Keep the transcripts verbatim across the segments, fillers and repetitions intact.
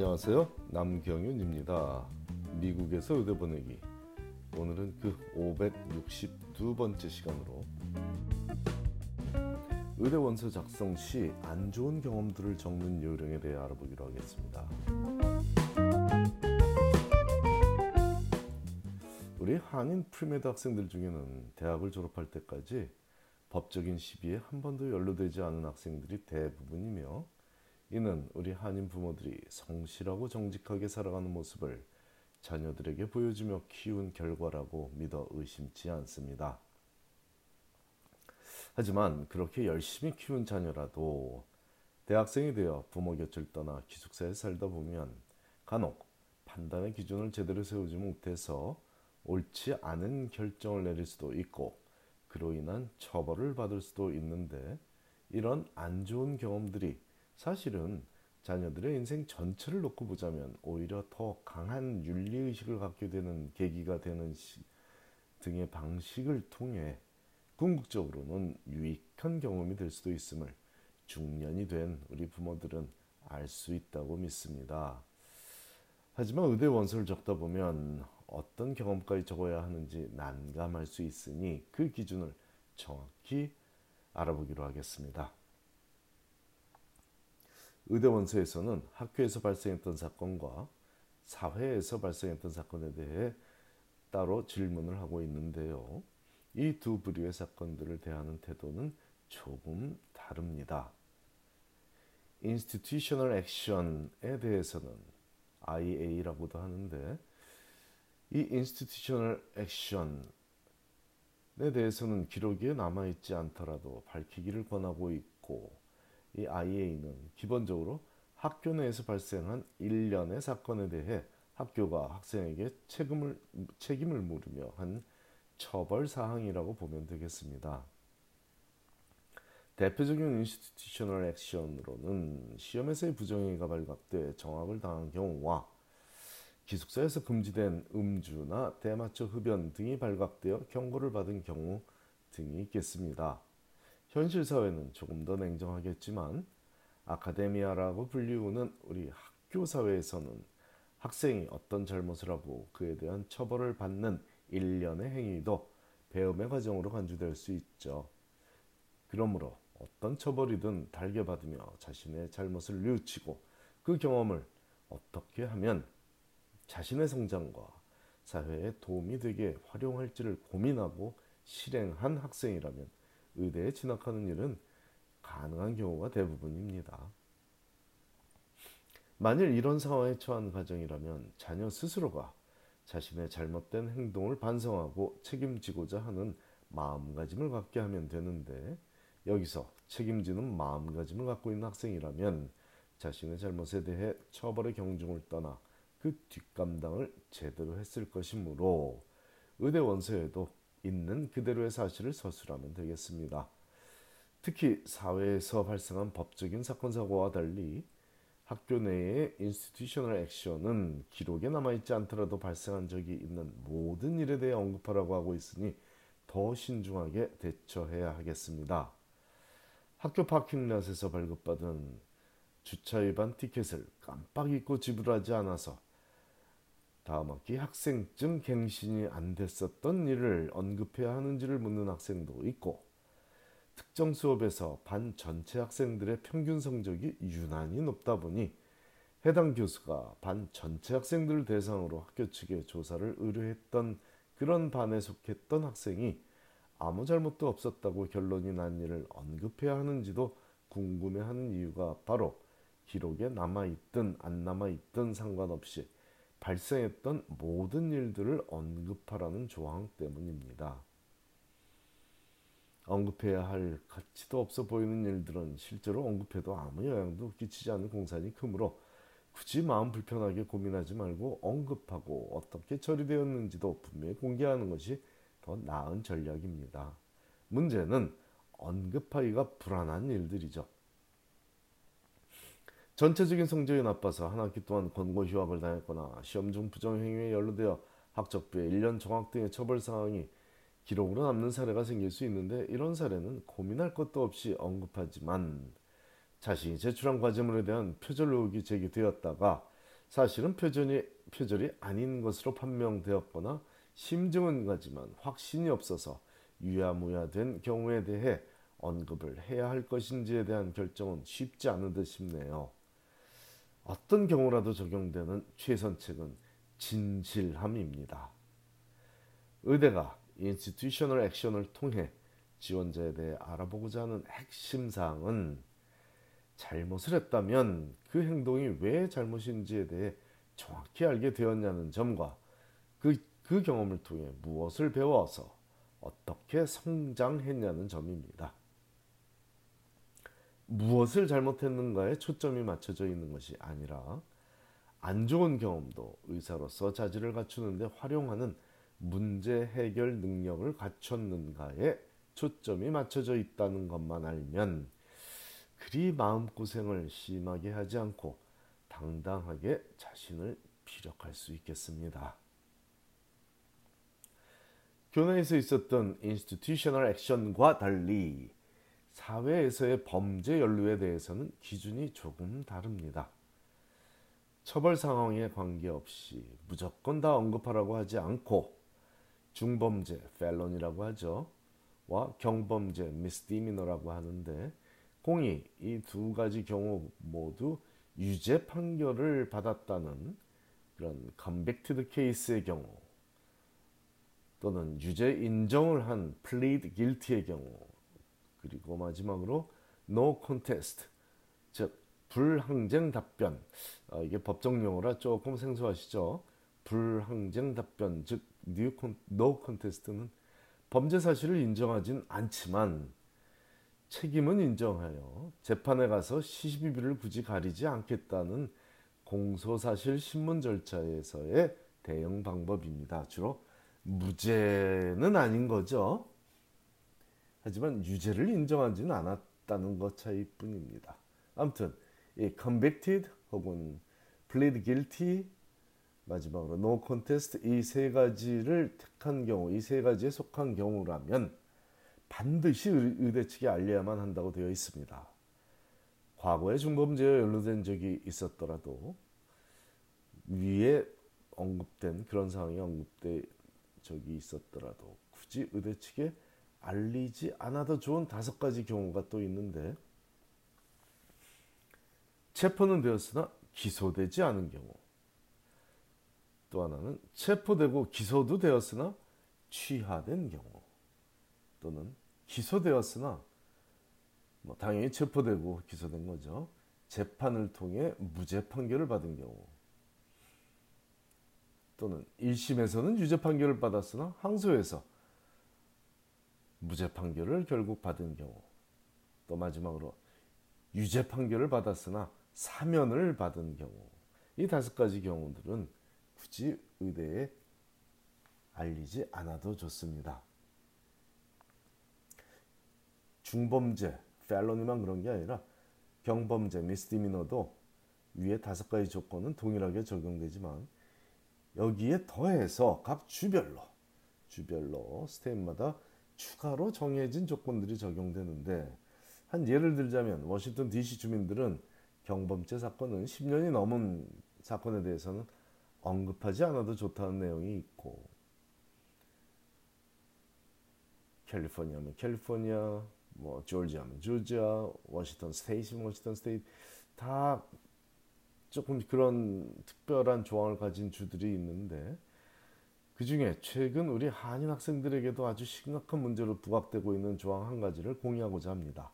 안녕하세요, 남경윤입니다. 미국에서 의대 보내기, 오늘은 그 오백육십이 번째 시간으로 의대 원서 작성 시 안 좋은 경험들을 적는 요령에 대해 알아보기로 하겠습니다. 우리 한인 프리메드 학생들 중에는 대학을 졸업할 때까지 법적인 시비에 한 번도 연루되지 않은 학생들이 대부분이며, 이는 우리 한인 부모들이 성실하고 정직하게 살아가는 모습을 자녀들에게 보여주며 키운 결과라고 믿어 의심치 않습니다. 하지만 그렇게 열심히 키운 자녀라도 대학생이 되어 부모 곁을 떠나 기숙사에 살다 보면 간혹 판단의 기준을 제대로 세우지 못해서 옳지 않은 결정을 내릴 수도 있고, 그로 인한 처벌을 받을 수도 있는데, 이런 안 좋은 경험들이 사실은 자녀들의 인생 전체를 놓고 보자면 오히려 더 강한 윤리의식을 갖게 되는 계기가 되는 등의 방식을 통해 궁극적으로는 유익한 경험이 될 수도 있음을 중년이 된 우리 부모들은 알 수 있다고 믿습니다. 하지만 의대 원서를 적다 보면 어떤 경험까지 적어야 하는지 난감할 수 있으니 그 기준을 정확히 알아보기로 하겠습니다. 의대 원서에서는 학교에서 발생했던 사건과 사회에서 발생했던 사건에 대해 따로 질문을 하고 있는데요. 이 두 부류의 사건들을 대하는 태도는 조금 다릅니다. Institutional Action에 대해서는 아이 에이라고도 하는데, 이 Institutional Action에 대해서는 기록에 남아있지 않더라도 밝히기를 권하고 있고, 이 아이 에이는 기본적으로 학교 내에서 발생한 일련의 사건에 대해 학교가 학생에게 책임을, 책임을 물으며 한 처벌 사항이라고 보면 되겠습니다. 대표적인 인스티튜셔널 액션으로는 시험에서의 부정행위가 발각돼 정학을 당한 경우와 기숙사에서 금지된 음주나 대마초 흡연 등이 발각되어 경고를 받은 경우 등이 있겠습니다. 현실 사회는 조금 더 냉정하겠지만 아카데미아라고 불리우는 우리 학교 사회에서는 학생이 어떤 잘못을 하고 그에 대한 처벌을 받는 일련의 행위도 배움의 과정으로 간주될 수 있죠. 그러므로 어떤 처벌이든 달게 받으며 자신의 잘못을 뉘우치고 그 경험을 어떻게 하면 자신의 성장과 사회에 도움이 되게 활용할지를 고민하고 실행한 학생이라면 의대에 진학하는 일은 가능한 경우가 대부분입니다. 만일 이런 상황에 처한 가정이라면 자녀 스스로가 자신의 잘못된 행동을 반성하고 책임지고자 하는 마음가짐을 갖게 하면 되는데, 여기서 책임지는 마음가짐을 갖고 있는 학생이라면 자신의 잘못에 대해 처벌의 경중을 떠나 그 뒷감당을 제대로 했을 것이므로 의대 원서에도 있는 그대로의 사실을 서술하면 되겠습니다. 특히 사회에서 발생한 법적인 사건 사고와 달리 학교 내의 인스티튜셔널 액션은 기록에 남아있지 않더라도 발생한 적이 있는 모든 일에 대해 언급하라고 하고 있으니 더 신중하게 대처해야 하겠습니다. 학교 파킹랏에서 발급받은 주차 위반 티켓을 깜빡 잊고 지불하지 않아서 다음 학기 학생증 갱신이 안 됐었던 일을 언급해야 하는지를 묻는 학생도 있고, 특정 수업에서 반 전체 학생들의 평균 성적이 유난히 높다 보니 해당 교수가 반 전체 학생들을 대상으로 학교 측에 조사를 의뢰했던 그런 반에 속했던 학생이 아무 잘못도 없었다고 결론이 난 일을 언급해야 하는지도 궁금해하는 이유가 바로 기록에 남아있든 안 남아있든 상관없이 발생했던 모든 일들을 언급하라는 조항 때문입니다. 언급해야 할 가치도 없어 보이는 일들은 실제로 언급해도 아무 영향도 끼치지 않는 공산이 크므로 굳이 마음 불편하게 고민하지 말고 언급하고 어떻게 처리되었는지도 분명히 공개하는 것이 더 나은 전략입니다. 문제는 언급하기가 불안한 일들이죠. 전체적인 성적이 나빠서 한 학기 동안 권고 휴학을 당했거나 시험 중 부정행위에 연루되어 학적부에 일 년 정학 등의 처벌 사항이 기록으로 남는 사례가 생길 수 있는데, 이런 사례는 고민할 것도 없이 언급하지만 자신이 제출한 과제물에 대한 표절 의혹이 제기되었다가 사실은 표준이, 표절이 아닌 것으로 판명되었거나 심증은 가지만 확신이 없어서 유야무야된 경우에 대해 언급을 해야 할 것인지에 대한 결정은 쉽지 않은 듯 싶네요. 어떤 경우라도 적용되는 최선책은 진실함입니다. 의대가 인스티튜셔널 액션을 통해 지원자에 대해 알아보고자 하는 핵심 사항은 잘못을 했다면 그 행동이 왜 잘못인지에 대해 정확히 알게 되었냐는 점과 그, 그 경험을 통해 무엇을 배워서 어떻게 성장했냐는 점입니다. 무엇을 잘못했는가에 초점이 맞춰져 있는 것이 아니라 안 좋은 경험도 의사로서 자질을 갖추는데 활용하는 문제 해결 능력을 갖췄는가에 초점이 맞춰져 있다는 것만 알면 그리 마음고생을 심하게 하지 않고 당당하게 자신을 피력할 수 있겠습니다. 교내에서 있었던 인스티튜셔널 액션과 달리 사회에서의 범죄 연루에 대해서는 기준이 조금 다릅니다. 처벌 상황에 관계없이 무조건 다 언급하라고 하지 않고 중범죄 펠런이라고 하죠. 와 경범죄 미스디미너라고 하는데 공이 이 두 가지 경우 모두 유죄 판결을 받았다는 그런 convicted 케이스의 경우 또는 유죄 인정을 한 plead guilty의 경우 그리고 마지막으로 no contest 즉 불항쟁 답변 아, 이게 법정 용어라 조금 생소하시죠. 불항쟁 답변 즉 no contest는 범죄 사실을 인정하진 않지만 책임은 인정하여 재판에 가서 시시비비를 굳이 가리지 않겠다는 공소사실 신문 절차에서의 대응 방법입니다. 주로 무죄는 아닌 거죠. 하지만 유죄를 인정하지는 않았다는 것 차이뿐입니다. 아무튼 이 convicted 혹은 plead guilty 마지막으로 no contest 이 세 가지를 택한 경우 이 세 가지에 속한 경우라면 반드시 의대 측에 알려야만 한다고 되어 있습니다. 과거에 중범죄에 연루된 적이 있었더라도 위에 언급된 그런 상황이 언급된 적이 있었더라도 굳이 의대 측에 알리지 않아도 좋은 다섯 가지 경우가 또 있는데 체포는 되었으나 기소되지 않은 경우 또 하나는 체포되고 기소도 되었으나 취하된 경우 또는 기소되었으나 뭐 당연히 체포되고 기소된 거죠. 재판을 통해 무죄 판결을 받은 경우 또는 일 심에서는 유죄 판결을 받았으나 항소해서 무죄 판결을 결국 받은 경우 또 마지막으로 유죄 판결을 받았으나 사면을 받은 경우 이 다섯 가지 경우들은 굳이 의대에 알리지 않아도 좋습니다. 중범죄, 펠러니만 그런 게 아니라 경범죄, 미스디미너도 위에 다섯 가지 조건은 동일하게 적용되지만 여기에 더해서 각 주별로, 주별로 스테이트마다 추가로 정해진 조건들이 적용되는데 한 예를 들자면 워싱턴 디 씨 주민들은 경범죄 사건은 십 년이 넘은 사건에 대해서는 언급하지 않아도 좋다는 내용이 있고 캘리포니아면 캘리포니아, 뭐 조지아면 조지아, 워싱턴 스테이트면 워싱턴 스테이트 다 조금 그런 특별한 조항을 가진 주들이 있는데 그 중에 최근 우리 한인 학생들에게도 아주 심각한 문제로 부각되고 있는 조항 한 가지를 공유하고자 합니다.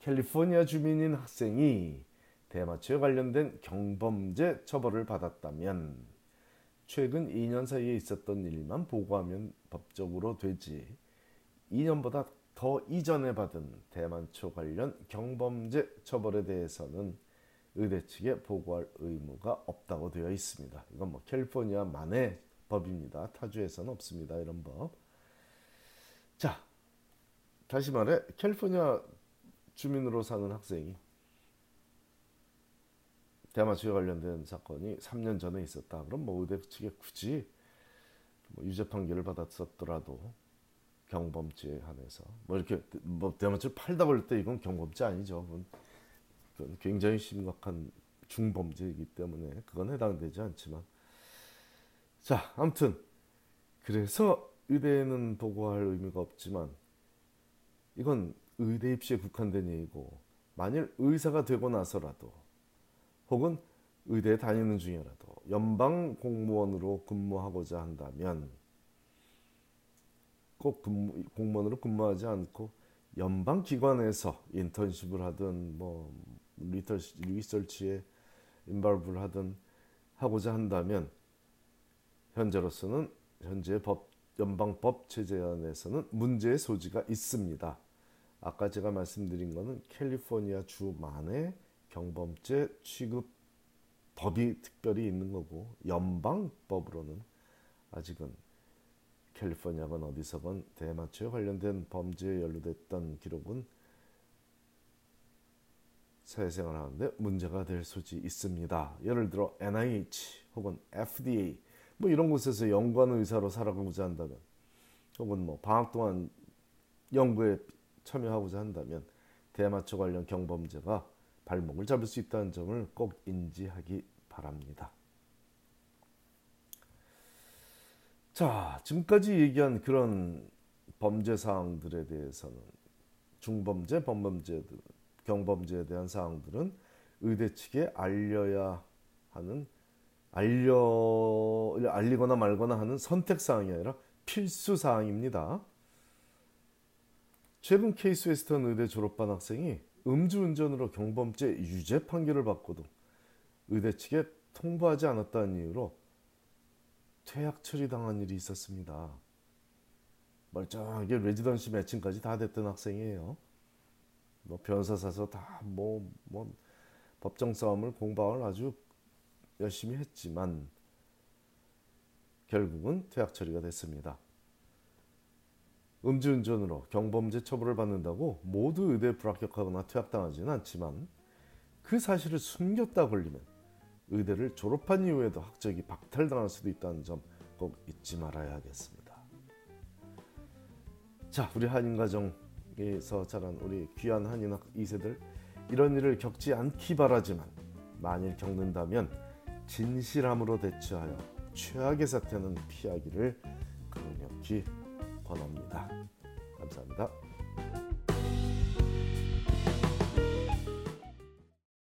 캘리포니아 주민인 학생이 대마초에 관련된 경범죄 처벌을 받았다면 최근 이 년 사이에 있었던 일만 보고하면 법적으로 되지 이 년보다 더 이전에 받은 대마초 관련 경범죄 처벌에 대해서는 의대 측에 보고할 의무가 없다고 되어 있습니다. 이건 뭐 캘리포니아만의 법입니다. 타주에서는 없습니다. 이런 법. 자, 다시 말해 캘리포니아 주민으로 사는 학생이 대마초에 관련된 사건이 삼 년 전에 있었다. 그럼 뭐 의대 측에 굳이 뭐 유죄 판결을 받았었더라도 경범죄에 한해서 뭐 이렇게 뭐 대마초를 팔다 버릴 때 이건 경범죄 아니죠. 그건 굉장히 심각한 중범죄이기 때문에 그건 해당되지 않지만, 자 아무튼 그래서 의대에는 보고할 의미가 없지만 이건 의대 입시에 국한된 얘기고, 만일 의사가 되고 나서라도 혹은 의대에 다니는 중이라도 연방 공무원으로 근무하고자 한다면 꼭 근무, 공무원으로 근무하지 않고 연방 기관에서 인턴십을 하든 뭐 리서치, 리서치에 인발브를 하든 하고자 한다면 현재로서는 현재 법 연방 법 체제 안에서는 문제의 소지가 있습니다. 아까 제가 말씀드린 것은 캘리포니아 주만의 경범죄 취급 법이 특별히 있는 거고, 연방법으로는 아직은 캘리포니아건 어디서건 대마초에 관련된 범죄에 연루됐던 기록은 사회생활을 하는데 문제가 될 소지 있습니다. 예를 들어 엔 아이 에이치 혹은 에프 디 에이 뭐 이런 곳에서 연구한 의사로 살아가고자 한다면, 혹은 뭐 방학 동안 연구에 참여하고자 한다면 대마초 관련 경범죄가 발목을 잡을 수 있다는 점을 꼭 인지하기 바랍니다. 자, 지금까지 얘기한 그런 범죄 사항들에 대해서는, 중범죄, 범범죄, 경범죄에 대한 사항들은 의대 측에 알려야 하는, 알려, 알리거나 말거나 하는 선택사항이 아니라 필수사항입니다. 최근 케이스 웨스턴 의대 졸업반 학생이 음주운전으로 경범죄 유죄 판결을 받고도 의대 측에 통보하지 않았다는 이유로 퇴학 처리당한 일이 있었습니다. 멀쩡하게 레지던시 매칭까지 다 됐던 학생이에요. 뭐 변호사 사서 다 뭐 뭐 법정 싸움을 공방을 아주 열심히 했지만 결국은 퇴학 처리가 됐습니다. 음주운전으로 경범죄 처벌을 받는다고 모두 의대에 불합격하거나 퇴학당하지는 않지만 그 사실을 숨겼다 걸리면 의대를 졸업한 이후에도 학적이 박탈당할 수도 있다는 점 꼭 잊지 말아야 하겠습니다. 자, 우리 한인가정에서 자란 우리 귀한 한인학 이 세들, 이런 일을 겪지 않기 바라지만 만일 겪는다면 진실함으로 대처하여 최악의 사태는 피하기를 강력히 권합니다. 감사합니다.